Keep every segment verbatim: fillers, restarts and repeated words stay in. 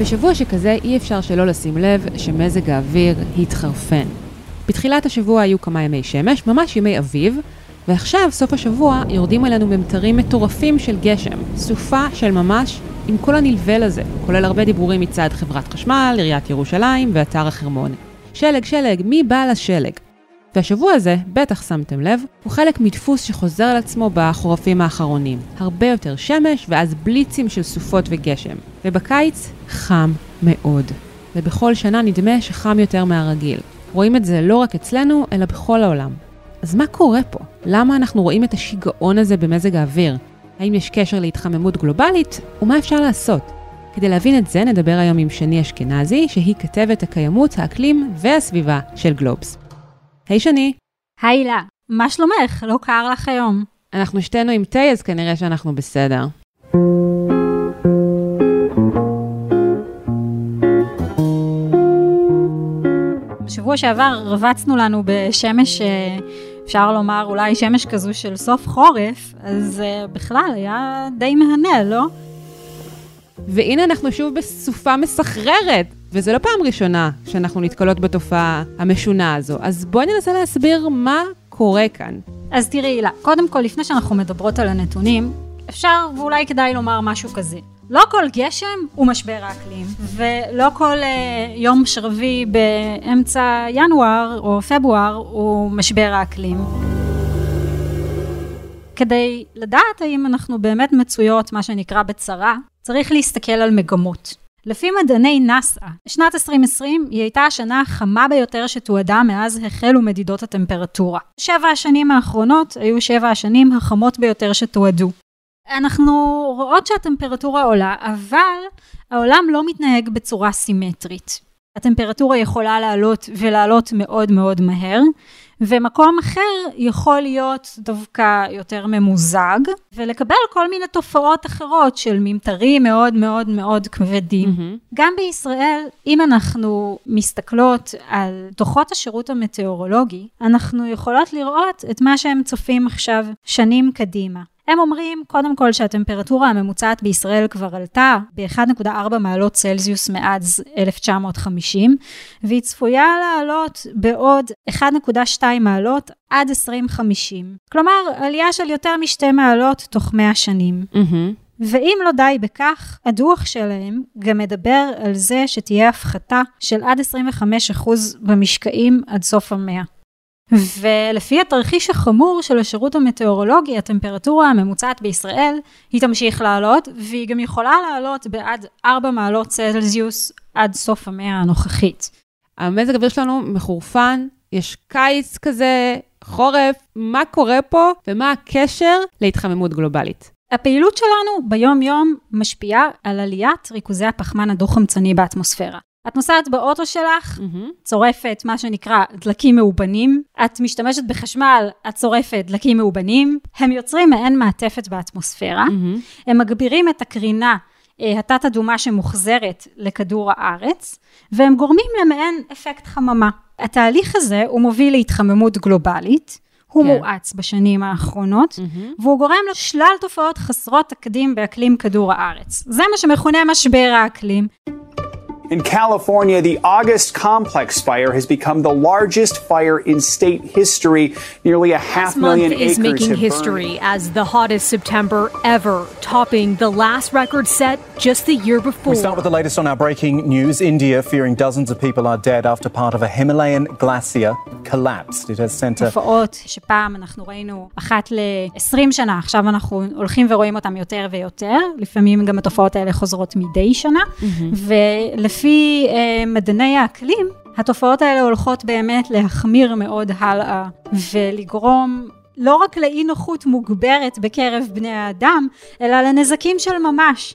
בשבוע שכזה אי אפשר שלא לשים לב שמזג האוויר התחרפן. בתחילת השבוע היו כמה ימי שמש, ממש ימי אביב, ועכשיו, סוף השבוע, יורדים אלינו ממטרים מטורפים של גשם, סופה של ממש עם כל הנלווה לזה, כולל הרבה דיבורים מצד חברת חשמל, עיריית ירושלים ואתר החרמון. שלג, שלג, מי בעל השלג? והשבוע הזה, בטח שמתם לב, הוא חלק מדפוס שחוזר על עצמו בחורפים האחרונים. הרבה יותר שמש ואז בליצים של סופות וגשם. ובקיץ, חם מאוד. ובכל שנה נדמה שחם יותר מהרגיל. רואים את זה לא רק אצלנו, אלא בכל העולם. אז מה קורה פה? למה אנחנו רואים את השיגעון הזה במזג האוויר? האם יש קשר להתחממות גלובלית? ומה אפשר לעשות? כדי להבין את זה נדבר היום עם שני אשכנזי, שהיא כתבת הקיימות, האקלים והסביבה של גלובס. היי שני. היי לה, מה שלומך? לא קר לך היום. אנחנו שתינו עם תה, אז כנראה שאנחנו בסדר. בשבוע שעבר רבצנו לנו בשמש, אפשר לומר אולי שמש כזו של סוף חורף, אז בכלל היה די מהנה, לא? והנה אנחנו שוב בסופה מסחררת. וזה לא פעם ראשונה שאנחנו נתקלות בתופעה המשונה הזו. אז בואי ננסה להסביר מה קורה כאן. אז תראי אילה, קודם כל, לפני שאנחנו מדברות על הנתונים, אפשר ואולי כדאי לומר משהו כזה. לא כל גשם הוא משבר האקלים, ולא כל אה, יום שרבי באמצע ינואר או פברואר הוא משבר האקלים. כדי לדעת האם אנחנו באמת מצויות, מה שנקרא בצרה, צריך להסתכל על מגמות. לפי מדעני נאסא, שנת עשרים עשרים היא הייתה השנה החמה ביותר שתועדה מאז החלו מדידות הטמפרטורה. שבע השנים האחרונות היו שבע השנים החמות ביותר שתועדו. אנחנו רואות שהטמפרטורה עולה, אבל העולם לא מתנהג בצורה סימטרית. הטמפרטורה יכולה לעלות ולעלות מאוד מאוד מהר, ומקום אחר יכול להיות דווקא יותר ממוזג, ולקבל כל מיני תופעות אחרות של ממטרים מאוד מאוד מאוד כבדים. Mm-hmm. גם בישראל, אם אנחנו מסתכלות על דוחות השירות המטאורולוגי, אנחנו יכולות לראות את מה שהם צופים עכשיו שנים קדימה. הם אומרים, קודם כל, שהטמפרטורה הממוצעת בישראל כבר עלתה ב-אחת נקודה ארבע מעלות צלזיוס מאז אלף תשע מאות חמישים, והיא צפויה לעלות בעוד אחת נקודה שתיים מעלות עד עשרים חמישים. כלומר, עלייה של יותר משתי מעלות תוך מאה שנים. Mm-hmm. ואם לא די בכך, הדוח שלהם גם מדבר על זה שתהיה הפחתה של עד עשרים וחמישה אחוז במשקעים עד סוף המאה. ולפי התרחיש החמור של השירות המטאורולוגי, הטמפרטורה הממוצעת בישראל, היא תמשיך לעלות, והיא גם יכולה לעלות בעד ארבע מעלות צלזיוס עד סוף המאה הנוכחית. המזג האוויר שלנו מחורפן, יש קיץ כזה, חורף, מה קורה פה ומה הקשר להתחממות גלובלית? הפעילות שלנו ביום יום משפיעה על עליית ריכוזי הפחמן הדו-חמצני באטמוספירה. את נוסעת באוטו שלך, mm-hmm. צורפת מה שנקרא דלקים מאובנים, את משתמשת בחשמל, את צורפת דלקים מאובנים, הם יוצרים מעין מעטפת באטמוספירה, mm-hmm. הם מגבירים את הקרינה, התת אדומה שמוחזרת לכדור הארץ, והם גורמים למעין אפקט חממה. התהליך הזה הוא מוביל להתחממות גלובלית, הוא כן. מואץ בשנים האחרונות, mm-hmm. והוא גורם לשלל תופעות חסרות תקדים באקלים כדור הארץ. זה מה שמכונה משבר האקלים. In California, the August Complex fire has become the largest fire in state history. Nearly a half million acres have burned. This month is making history as the hottest September ever, topping the last record set just the year before. We start with the latest on our breaking news. India fearing dozens of people are dead after part of a Himalayan glacier collapsed. It has sent a... תופעות שפעם אנחנו ראינו אחת ל-עשרים שנה, עכשיו אנחנו הולכים ורואים אותם יותר ויותר. לפעמים גם התופעות האלה חוזרות מדי שנה, ולפעמים לפי אה, מדעני האקלים, התופעות האלה הולכות באמת להחמיר מאוד הלאה, ולגרום לא רק לאי נוחות מוגברת בקרב בני האדם, אלא לנזקים של ממש.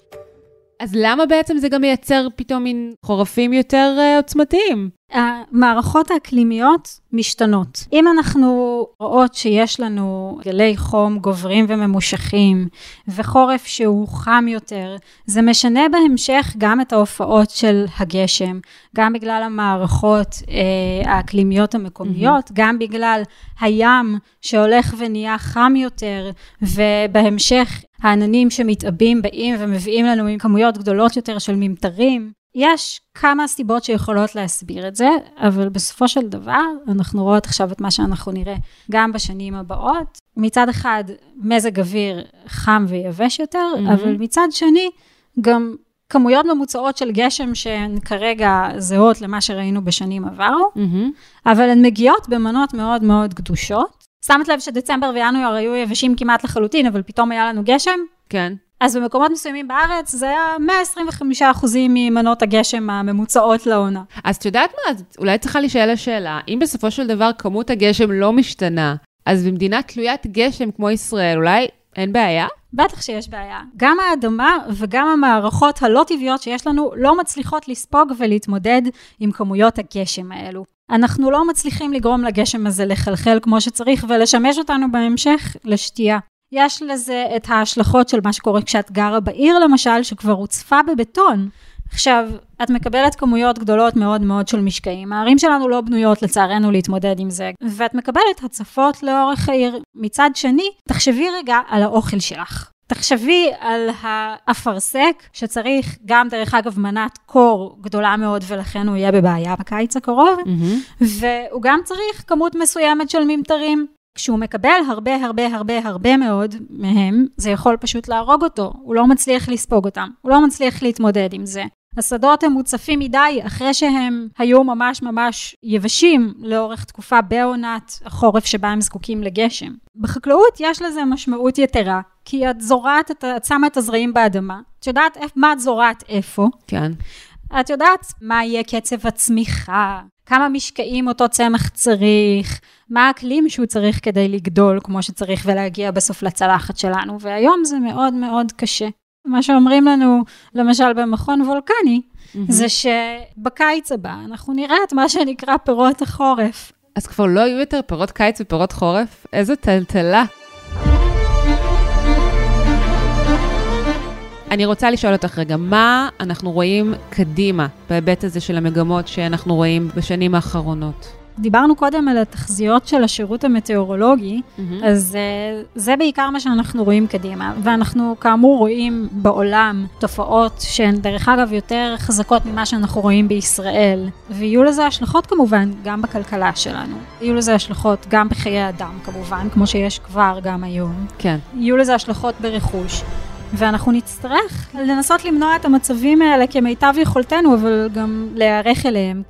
אז למה בעצם זה גם מייצר פתאום מין חורפים יותר אה, עוצמתיים? המערכות האקלימיות משתנות. אם אנחנו רואות שיש לנו גלי חום גוברים וממושכים, וחורף שהוא חם יותר, זה משנה בהמשך גם את ההופעות של הגשם, גם בגלל המערכות אה, האקלימיות המקומיות, mm-hmm. גם בגלל הים שהולך ונהיה חם יותר, ובהמשך העננים שמתאבים באים ומביאים לנו עם כמויות גדולות יותר של ממטרים. יש כמה סיבות שיכולות להסביר את זה, אבל בסופו של דבר, אנחנו רואות עכשיו את מה שאנחנו נראה גם בשנים הבאות. מצד אחד, מזג אוויר חם ויבש יותר, mm-hmm. אבל מצד שני, גם כמויות ממוצעות של גשם שהן כרגע זהות למה שראינו בשנים עברו, mm-hmm. אבל הן מגיעות במנות מאוד מאוד גדושות. שמת לב שדצמבר וינואר היו יבשים כמעט לחלוטין, אבל פתאום היה לנו גשם. כן. אז במקומות מסוימים בארץ, זה היה מאה עשרים וחמישה אחוז ממנות הגשם הממוצעות לעונה. אז את יודעת מה? אולי צריכה לשאלה השאלה, אם בסופו של דבר כמות הגשם לא משתנה, אז במדינה תלוית גשם כמו ישראל, אולי אין בעיה? בטח שיש בעיה. גם האדמה וגם המערכות הלא טבעיות שיש לנו, לא מצליחות לספוג ולהתמודד עם כמויות הגשם האלו. אנחנו לא מצליחים לגרום לגשם הזה לחלחל כמו שצריך, ולשמש אותנו בהמשך לשתייה. יש לזה את ההשלכות של מה שקורה כשאת גרה בעיר, למשל, שכבר הוצפה בבטון. עכשיו, את מקבלת כמויות גדולות מאוד מאוד של משקעים. הערים שלנו לא בנויות לצערנו להתמודד עם זה. ואת מקבלת הצפות לאורך העיר. מצד שני, תחשבי רגע על האוכל שלך. תחשבי על האפרסק, שצריך גם דרך אגב מנת קור גדולה מאוד, ולכן הוא יהיה בבעיה בקיץ הקרוב. Mm-hmm. והוא גם צריך כמות מסוימת של ממתרים. כשהוא מקבל הרבה הרבה הרבה הרבה מאוד מהם, זה יכול פשוט להרוג אותו. הוא לא מצליח לספוג אותם. הוא לא מצליח להתמודד עם זה. השדות הם מוצפים מדי אחרי שהם היו ממש ממש יבשים לאורך תקופה בעונת החורף שבה הם זקוקים לגשם. בחקלאות יש לזה משמעות יתרה, כי את זורעת, את שמה את הזרעים באדמה. את יודעת מה את זורעת איפה. כן. את יודעת מה יהיה קצב הצמיחה. כמה משקעים אותו צמח צריך, מה האקלים שהוא צריך כדי לגדול כמו שצריך ולהגיע בסוף לצלחת שלנו, והיום זה מאוד מאוד קשה. מה שאומרים לנו, למשל במכון וולקני, mm-hmm. זה שבקיץ הבא אנחנו נראה את מה שנקרא פירות החורף. אז כבר לא יהיו יותר פירות קיץ ופירות חורף? איזו טלטלה. אני רוצה לשאול אותך רגע, מה אנחנו רואים קדימה בהיבט הזה של המגמות שאנחנו רואים בשנים האחרונות? דיברנו קודם על התחזיות של השירות המטאורולוגי, mm-hmm. אז זה בעיקר מה שאנחנו רואים קדימה, ואנחנו כאמור רואים בעולם תופעות שהן דרך אגב יותר חזקות ממה שאנחנו רואים בישראל, ויהיו לזה השלכות כמובן גם בכלכלה שלנו, יהיו לזה השלכות גם בחיי אדם כמובן, כמו שיש כבר גם היום, כן. יהיו לזה השלכות ברכוש, ואנחנו נצטרך לנסות למנוע את המצבים האלה כמיטב יכולתנו, אבל גם להיערך אליהם.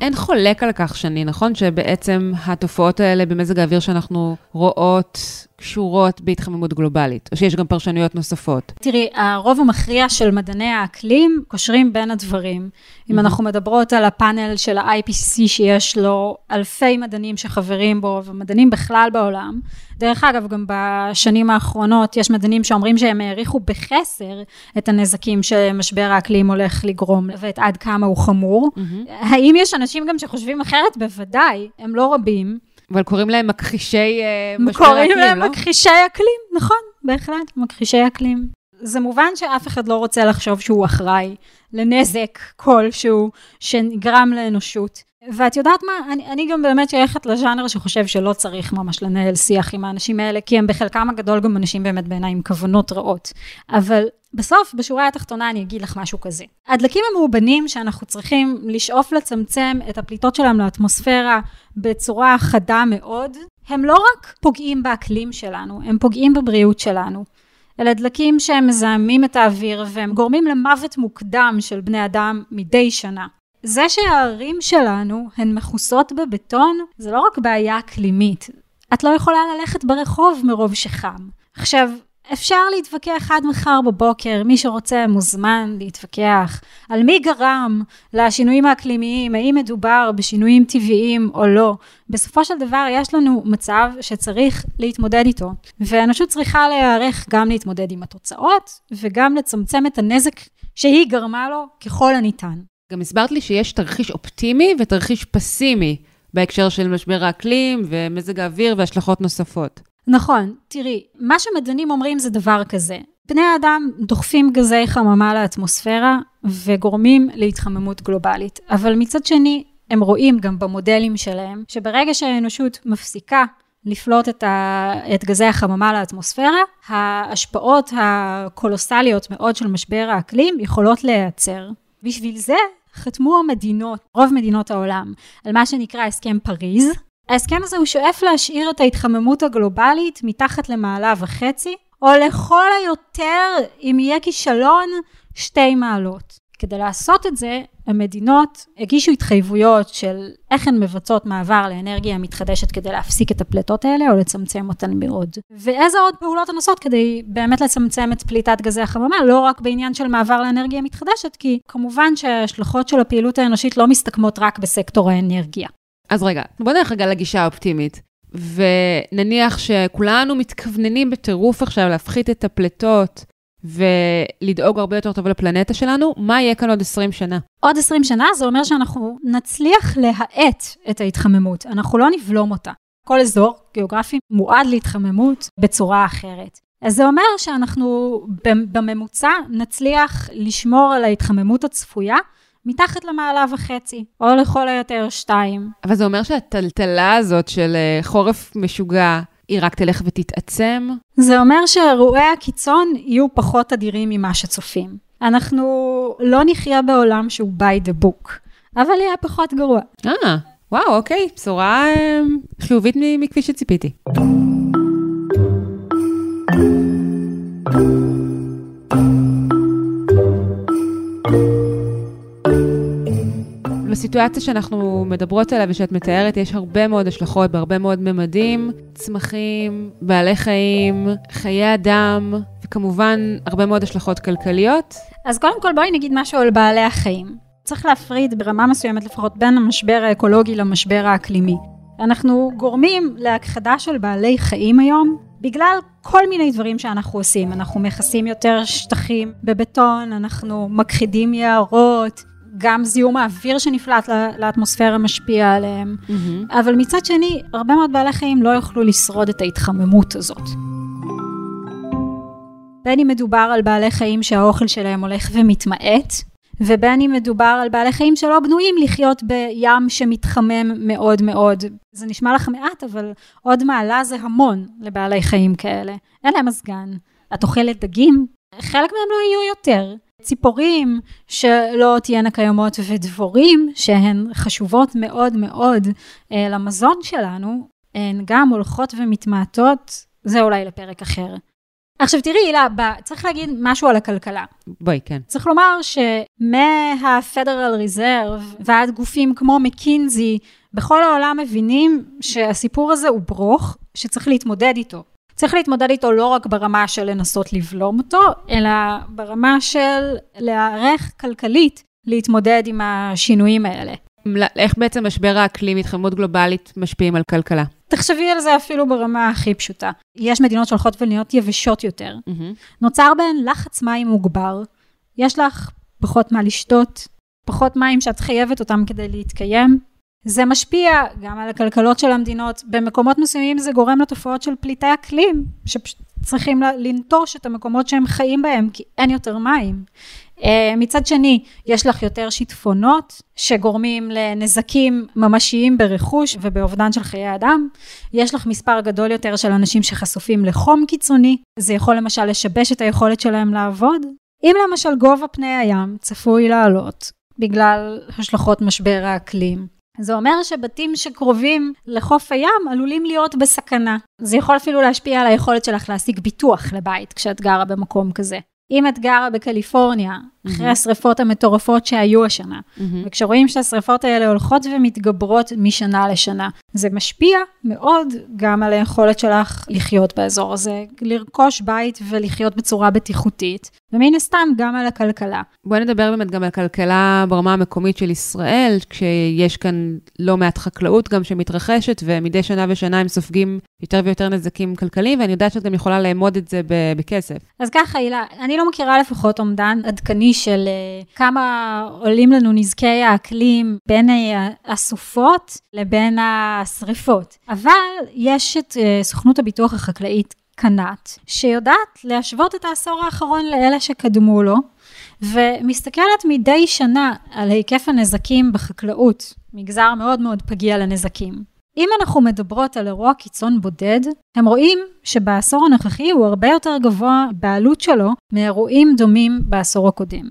אין חולק על כך שני, נכון? שבעצם התופעות האלה במזג האוויר שאנחנו רואות קשורות בהתחממות גלובלית, או שיש גם פרשנויות נוספות. תראי, הרוב המכריע של מדעני האקלים קושרים בין הדברים. אם אנחנו מדברות על הפאנל של ה-איי פי סי שיש לו אלפי מדענים שחברים בו, ומדענים בכלל בעולם. דרך אגב, גם בשנים האחרונות יש מדענים שאומרים שהם העריכו בחסר את הנזקים שמשבר האקלים הולך לגרום, ואת עד כמה הוא חמור. האם יש אנשים גם שחושבים אחרת? בוודאי, הם לא רבים. אבל קוראים להם מכחישי משבר האקלים, לא? קוראים להם מכחישי אקלים, נכון, בהחלט, מכחישי אקלים. זה מובן שאף אחד לא רוצה לחשוב שהוא אחראי לנזק כלשהו שנגרם לאנושות. ואת יודעת מה? אני, אני גם באמת שייכת לז'אנר שחושב שלא צריך ממש לנהל שיח עם האנשים האלה, כי הם בחלקם הגדול גם אנשים באמת בעיניים כוונות רעות. אבל בסוף, בשורה התחתונה, אני אגיד לך משהו כזה. הדלקים המאובנים שאנחנו צריכים לשאוף לצמצם את הפליטות שלהם לאטמוספירה בצורה חדה מאוד, הם לא רק פוגעים באקלים שלנו, הם פוגעים בבריאות שלנו. אלה דלקים שהם מזהמים את האוויר והם גורמים למוות מוקדם של בני אדם מדי שנה. זה שהערים שלנו הן מכוסות בבטון, זה לא רק בעיה אקלימית. את לא יכולה ללכת ברחוב מרוב שחם. עכשיו, אפשר להתווכח עד מחר בבוקר, מי שרוצה מוזמן להתווכח, על מי גרם לשינויים האקלימיים, האם מדובר בשינויים טבעיים או לא. בסופו של דבר יש לנו מצב שצריך להתמודד איתו, ואנושות צריכה להיערך גם להתמודד עם התוצאות, וגם לצמצם את הנזק שהיא גרמה לו ככל הניתן. גם הסברת לי שיש תרחיש אופטימי ותרחיש פסימי, בהקשר של משבר האקלים ומזג האוויר והשלכות נוספות. נכון, תראי, מה שמדענים אומרים זה דבר כזה. בני האדם דוחפים גזי חממה לאטמוספירה וגורמים להתחממות גלובלית. אבל מצד שני, הם רואים גם במודלים שלהם, שברגע שהאנושות מפסיקה לפלוט את, ה... את גזי החממה לאטמוספירה, ההשפעות הקולוסליות מאוד של משבר האקלים יכולות להיעצר. בשביל זה חתמו המדינות, רוב מדינות העולם, על מה שנקרא הסכם פריז. ההסכם הזה הוא שואף להשאיר את ההתחממות הגלובלית מתחת למעלה וחצי, או לכל היותר, אם יהיה כישלון, שתי מעלות. כדי לעשות את זה, המדינות הגישו התחייבויות של איך הן מבצעות מעבר לאנרגיה מתחדשת כדי להפסיק את הפליטות האלה או לצמצם אותן מאוד. ואיזה עוד פעולות הן עושות כדי באמת לצמצם את פליטת גזי החממה, לא רק בעניין של מעבר לאנרגיה מתחדשת, כי כמובן שההשלכות של הפעילות האנושית לא מסתכמות רק בסקטור האנרגיה. אז רגע, בוא נלך רגע לגישה האופטימית, ונניח שכולנו מתכווננים בטירוף עכשיו להפחית את הפליטות, ולדאוג הרבה יותר טוב לפלנטה שלנו, מה יהיה כאן עוד עשרים שנה? עוד עשרים שנה זה אומר שאנחנו נצליח להאט את ההתחממות, אנחנו לא נבלום אותה. כל אזור גיאוגרפי מועד להתחממות בצורה אחרת. אז זה אומר שאנחנו בממוצע נצליח לשמור על ההתחממות הצפויה, מתחת למעלה וחצי, או לכל היותר שתיים. אבל זה אומר שהטלטלה הזאת של חורף משוגע, היא רק תלך ותתעצם. זה אומר שהאירועי הקיצון יהיו פחות אדירים ממה שצופים. אנחנו לא נחיה בעולם שהוא by the book, אבל יהיה פחות גרוע. אה, וואו, אוקיי, בשורה חיובית מכפי שציפיתי. בסיטואציה שאנחנו מדברות עליה ושאת מתארת, יש הרבה מאוד השלכות, בהרבה מאוד ממדים, צמחים, בעלי חיים, חיי אדם, וכמובן הרבה מאוד השלכות כלכליות. אז קודם כל בואי נגיד משהו על בעלי החיים. צריך להפריד ברמה מסוימת לפחות בין המשבר האקולוגי למשבר האקלימי. אנחנו גורמים להכחדה של בעלי חיים היום, בגלל כל מיני דברים שאנחנו עושים. אנחנו מכסים יותר שטחים בבטון, אנחנו מכחידים יערות, גם זיהום האוויר שנפלט לאטמוספירה משפיע עליהם. Mm-hmm. אבל מצד שני, הרבה מאוד בעלי חיים לא יוכלו לשרוד את ההתחממות הזאת. בין אם מדובר על בעלי חיים שהאוכל שלהם הולך ומתמעט, ובין אם מדובר על בעלי חיים שלא בנויים לחיות בים שמתחמם מאוד מאוד. זה נשמע לך מעט, אבל עוד מעלה זה המון לבעלי חיים כאלה. אין להם מזגן. את אוכלת דגים? חלק מהם לא יהיו יותר. ציפורים שלא תהיינה קיימות ודבורים שהן חשובות מאוד מאוד למזון שלנו, הן גם הולכות ומתמעטות, זה אולי לפרק אחר. עכשיו תראי, אילה, צריך להגיד משהו על הכלכלה. בואי, כן. צריך לומר שמה-Federal Reserve ועד גופים כמו מקינזי, בכל העולם מבינים שהסיפור הזה הוא ברוך שצריך להתמודד איתו. צריך להתמודד איתו לא רק ברמה של לנסות לבלום אותו, אלא ברמה של להערך כלכלית להתמודד עם השינויים האלה. איך בעצם משבר האקלים, התחממות גלובלית, משפיעים על כלכלה? תחשבי על זה אפילו ברמה הכי פשוטה. יש מדינות שהולכות ולהיות יבשות יותר. נוצר בהן לחץ מים מוגבר. יש לך פחות מה לשתות, פחות מים שאת חייבת אותם כדי להתקיים. זה משפיע גם על הכלכלות של המדינות. במקומות מסוימים זה גורם לתופעות של פליטי אקלים, שצריכים לנטוש את המקומות שהם חיים בהם, כי אין יותר מים. מצד שני, יש לך יותר שיטפונות, שגורמים לנזקים ממשיים ברכוש ובאובדן של חיי אדם. יש לך מספר גדול יותר של אנשים שחשופים לחום קיצוני. זה יכול למשל לשבש את היכולת שלהם לעבוד. אם למשל גובה פני הים צפוי לעלות, בגלל השלכות משבר האקלים, זה אומר שבתים שקרובים לחוף הים עלולים להיות בסכנה. זה יכול אפילו להשפיע על היכולת שלך להשיג ביטוח לבית כשאת גרה במקום כזה. אם את גרה בקליפורניה, mm-hmm. אחרי השריפות המטורפות שהיו השנה, mm-hmm. וכשרואים שהשריפות האלה הולכות ומתגברות משנה לשנה, זה משפיע מאוד גם על היכולת שלך לחיות באזור הזה, לרכוש בית ולחיות בצורה בטיחותית, ומן הסתם גם על הכלכלה. בואי נדבר באמת גם על הכלכלה ברמה המקומית של ישראל, כשיש כאן לא מעט חקלאות גם שמתרחשת, ומדי שנה ושנה הם סופגים יותר ויותר נזקים כלכליים, ואני יודעת שאת גם יכולה לאמוד את זה בכסף. אז ככה, אילה, אני לא מכירה לפחות אומדן עדכני של כמה עולים לנו נזקי האקלים בין הסופות לבין השריפות. אבל יש את סוכנות הביטוח החקלאית קנת, שיודעת להשוות את העשור האחרון לאלה שקדמו לו, ומסתכלת מדי שנה על היקף הנזקים בחקלאות, מגזר מאוד מאוד פגיע לנזקים. אם אנחנו מדברות על אירוע קיצון בודד, הם רואים שבעשור הנוכחי הוא הרבה יותר גבוה בעלות שלו מאירועים דומים בעשור הקודם.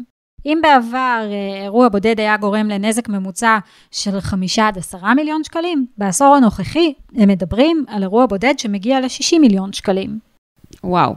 אם בעבר אירוע בודד היה גורם לנזק ממוצע של חמישה עד עשרה מיליון שקלים, בעשור הנוכחי הם מדברים על אירוע בודד שמגיע ל-שישים מיליון שקלים. וואו.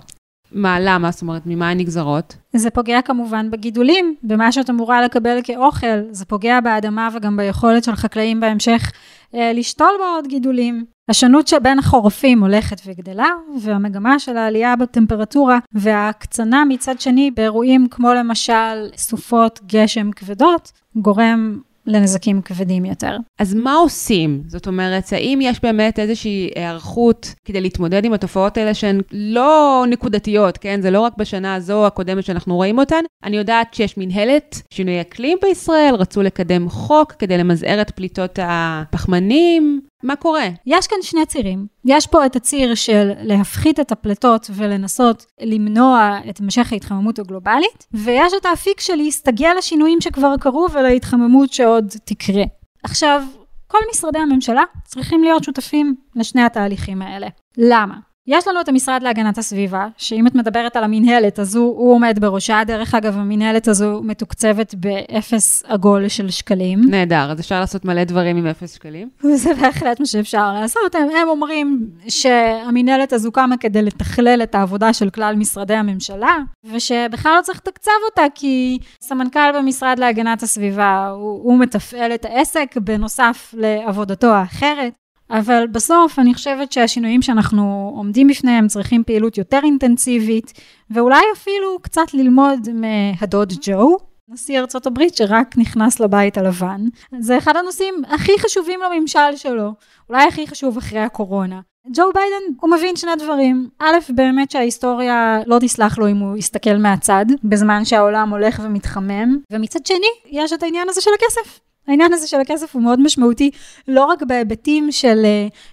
מה, למה? זאת אומרת, ממה הנגזרות? זה פוגע כמובן בגידולים, במה שאת אמורה לקבל כאוכל, זה פוגע באדמה וגם ביכולת של חקלאים בהמשך אה, לשתול בעוד גידולים. השונות שבין החורפים הולכת וגדלה, והמגמה של העלייה בטמפרטורה והקצנה מצד שני באירועים כמו למשל סופות גשם כבדות, גורם לנזקים כבדים יותר. אז מה עושים? זאת אומרת, האם יש באמת איזושהי הערכות כדי להתמודד עם התופעות האלה שהן לא נקודתיות, כן? זה לא רק בשנה הזו הקודמת שאנחנו רואים אותן. אני יודעת שיש מנהלת שינוי אקלים בישראל, רצו לקדם חוק כדי למזער את פליטות הפחמנים. מה קורה? יש כאן שני צירים. יש פה את הציר של להפחית את הפלטות ולנסות למנוע את המשך ההתחממות הגלובלית, ויש את האפיק של להסתגל לשינויים שכבר קרו ולהתחממות שעוד תקרה. עכשיו, כל משרדי הממשלה צריכים להיות שותפים לשני התהליכים האלה. למה? יש לנו את המשרד להגנת הסביבה, שאם את מדברת על המנהלת הזו, הוא עומד בראשה. דרך אגב, המנהלת הזו מתוקצבת באפס עגול של שקלים. נהדר, אז אפשר לעשות מלא דברים עם אפס שקלים. זה בהחלט מה שאפשר לעשות. הם, הם אומרים שהמנהלת הזו קמה כדי לתכלל את העבודה של כלל משרדי הממשלה, ושבכלל לא צריך תקצב אותה, כי סמנכ"ל במשרד להגנת הסביבה, הוא, הוא מתפעל את העסק בנוסף לעבודתו האחרת. אבל בסוף אני חושבת שהשינויים שאנחנו עומדים בפניהם צריכים פעילות יותר אינטנסיבית, ואולי אפילו קצת ללמוד מהדוד ג'ו, נשיא ארצות הברית שרק נכנס לבית הלבן. זה אחד הנושאים הכי חשובים לממשל שלו, אולי הכי חשוב אחרי הקורונה. ג'ו ביידן, הוא מבין שני דברים. א', באמת שההיסטוריה לא תסלח לו אם הוא יסתכל מהצד, בזמן שהעולם הולך ומתחמם, ומצד שני, יש את העניין הזה של הכסף. העניין הזה של הכסף הוא מאוד משמעותי, לא רק בהיבטים של,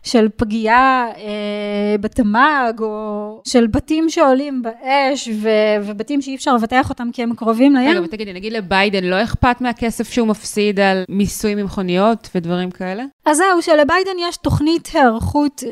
של פגיעה אה, בתמ"ג, או של בתים שעולים באש, ו, ובתים שאי אפשר לבטח אותם כי הם קרובים לים. רגע, ותגידי, נגיד לביידן לא אכפת מהכסף שהוא מפסיד על מיסוי ממכוניות ודברים כאלה? אז זהו, שלביידן יש תוכנית הערכות אה,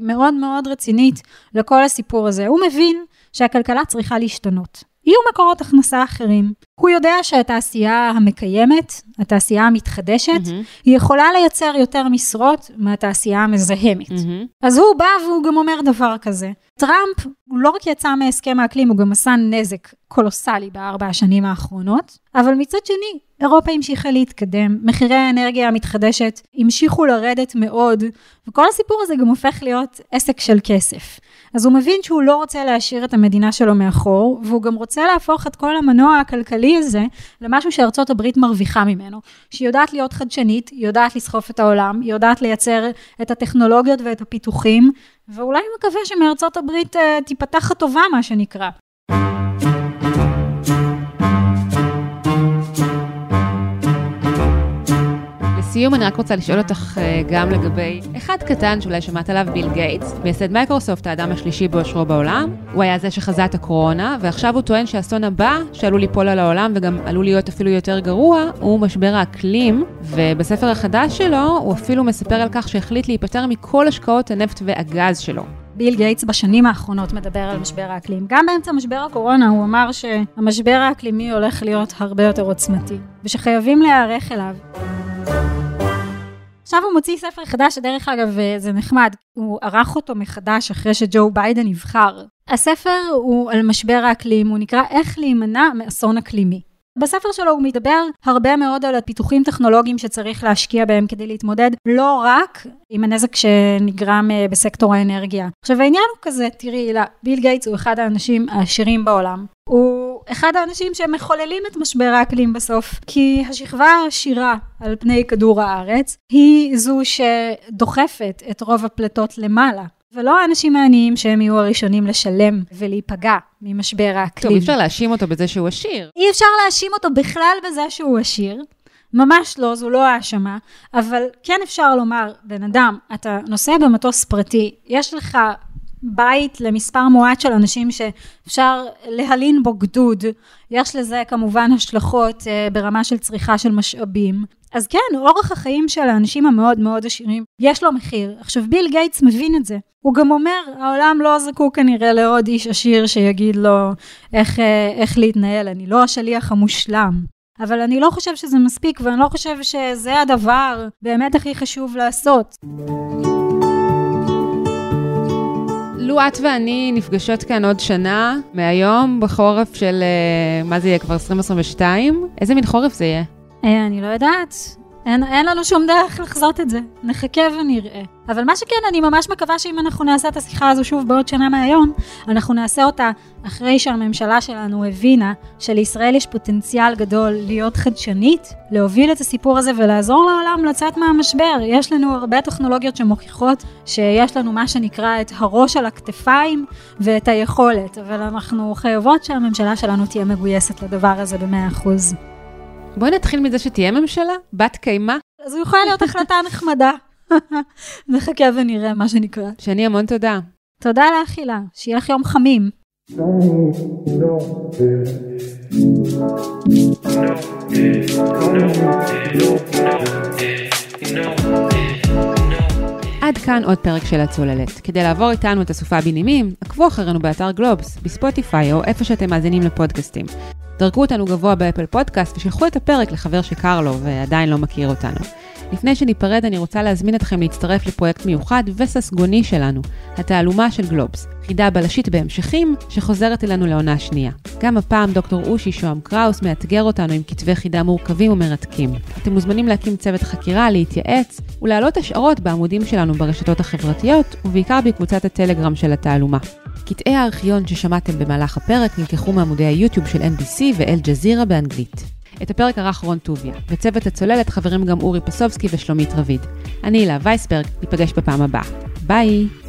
מאוד מאוד רצינית לכל הסיפור הזה. הוא מבין שהכלכלה צריכה להשתנות. יהיו מקורות הכנסה אחרים. הוא יודע שהתעשייה המקיימת, התעשייה המתחדשת, mm-hmm. היא יכולה לייצר יותר משרות מהתעשייה המזהמת. Mm-hmm. אז הוא בא והוא גם אומר דבר כזה. טראמפ הוא לא רק יצא מהסכם האקלים, הוא גם עשה נזק קולוסלי בארבע השנים האחרונות, אבל מצד שני, אירופה המשיכה להתקדם, מחירי האנרגיה המתחדשת המשיכו לרדת מאוד, וכל הסיפור הזה גם הופך להיות עסק של כסף. אז הוא מבין שהוא לא רוצה להשאיר את המדינה שלו מאחור, והוא גם רוצה להפוך את כל המנוע הכלכלי הזה למשהו שארצות הברית מרוויחה ממנו, שהיא יודעת להיות חדשנית, היא יודעת לסחוף את העולם, היא יודעת לייצר את הטכנולוגיות ואת הפיתוחים, ואולי מקווה שמארצות הברית תיפתח הטובה, מה שנקרא. לסיום, אני רק רוצה לשאול אותך גם לגבי אחד קטן שאולי שמעת עליו, ביל גייטס, מייסד מייקרוסופט, האדם השלישי בעושרו בעולם. הוא היה זה שחזה את הקורונה, ועכשיו הוא טוען שהאסון הבא שעלול ליפול על העולם וגם עלול להיות אפילו יותר גרוע, הוא משבר האקלים, ובספר החדש שלו הוא אפילו מספר על כך שהחליט להיפטר מכל השקעות הנפט והגז שלו. ביל גייטס בשנים האחרונות מדבר על משבר האקלים. גם באמצע משבר הקורונה הוא אמר שהמשבר האקלימי הולך להיות הרבה יותר עוצמתי, ושחייבים להיערך אליו. עכשיו הוא מוציא ספר חדש, דרך אגב זה נחמד, הוא ערך אותו מחדש אחרי שג'ו ביידן נבחר. הספר הוא על משבר האקלים, הוא נקרא איך להימנע מאסון אקלימי. בספר שלו הוא מדבר הרבה מאוד על הפיתוחים טכנולוגיים שצריך להשקיע בהם כדי להתמודד, לא רק עם הנזק שנגרם בסקטור האנרגיה. עכשיו העניין הוא כזה, תראי, לה, ביל גייטס הוא אחד האנשים העשירים בעולם. הוא אחד האנשים שמחוללים את משבר האקלים בסוף, כי השכבה העשירה על פני כדור הארץ היא זו שדוחפת את רוב הפלטות למעלה. ולא האנשים העניים שהם יהיו הראשונים לשלם ולהיפגע ממשבר האקלים. טוב, אי אפשר להאשים אותו בזה שהוא עשיר. אי אפשר להאשים אותו בכלל בזה שהוא עשיר. ממש לא, זו לא האשמה. אבל כן אפשר לומר, בן אדם, אתה נוסע במטוס פרטי, יש לך בית למספר מועט של אנשים שאפשר להלין בו גדוד, יש לזה כמובן השלכות ברמה של צריכה של משאבים. אז כן, אורח החיים של האנשים המאוד מאוד עשירים, יש לו מחיר. עכשיו, ביל גייטס מבין את זה. הוא גם אומר, העולם לא זקוק כנראה לעוד איש עשיר שיגיד לו איך, איך להתנהל, אני לא השליח המושלם. אבל אני לא חושב שזה מספיק, ואני לא חושב שזה הדבר באמת הכי חשוב לעשות. לו את ואני נפגשות כאן עוד שנה מהיום בחורף של, מה זה יהיה כבר עשרים עשרים ושתיים? איזה מין חורף זה יהיה? אה, אני לא יודעת. אין, אין לנו שום דרך לחזות את זה. נחכה ונראה. אבל מה שכן, אני ממש מקווה שאם אנחנו נעשה את השיחה הזו שוב בעוד שנה מהיום, אנחנו נעשה אותה אחרי שהממשלה שלנו הבינה שלישראל יש פוטנציאל גדול להיות חדשנית, להוביל את הסיפור הזה ולעזור לעולם לצאת מהמשבר. יש לנו הרבה טכנולוגיות שמוכיחות שיש לנו מה שנקרא את הראש על הכתפיים ואת היכולת, אבל אנחנו חייבות שהממשלה שלנו תהיה מגויסת לדבר הזה ב-מאה אחוז. בואי נתחיל מזה שתהיה ממשלה, בת קיימה. אז הוא יכול להיות החלטה נחמדה. נחכה ונראה מה שנקרא. שני, המון תודה. תודה לאכילה, שיהיה לך יום חמים. עד כאן עוד פרק של הצוללת. כדי לעבור איתנו את הסופה בנימים, עקבו אחרינו באתר גלובס, בספוטיפיי או איפה שאתם מאזינים לפודקאסטים. דרגו אותנו גבוה באפל פודקאסט ושלחו את הפרק לחבר שקר לו ועדיין לא מכיר אותנו. לפני שניפרד אני רוצה להזמין אתכם להצטרף לפרויקט מיוחד וססגוני שלנו, התעלומה של גלובס, חידה בלשית בהמשכים שחוזרת אלינו לעונה שנייה. גם הפעם דוקטור אושי שואם קראוס מאתגר אותנו עם כתבי חידה מורכבים ומרתקים. אתם מוזמנים להקים צוות חקירה, להתייעץ ולהעלות השערות בעמודים שלנו ברשתות החברתיות ובעיקר בקבוצת הטלגרם של התעלומה. קטעי הארכיון ששמעתם במהלך הפרק נלקחו מעמודי היוטיוב של אם בי סי ואל ג'זירה באנגלית. את הפרק ערך רון טוביה, בצוות הצוללת חברים גם אורי פסובסקי ושלומית רביד. אני אילה וייסברג, ניפגש בפעם הבאה. ביי!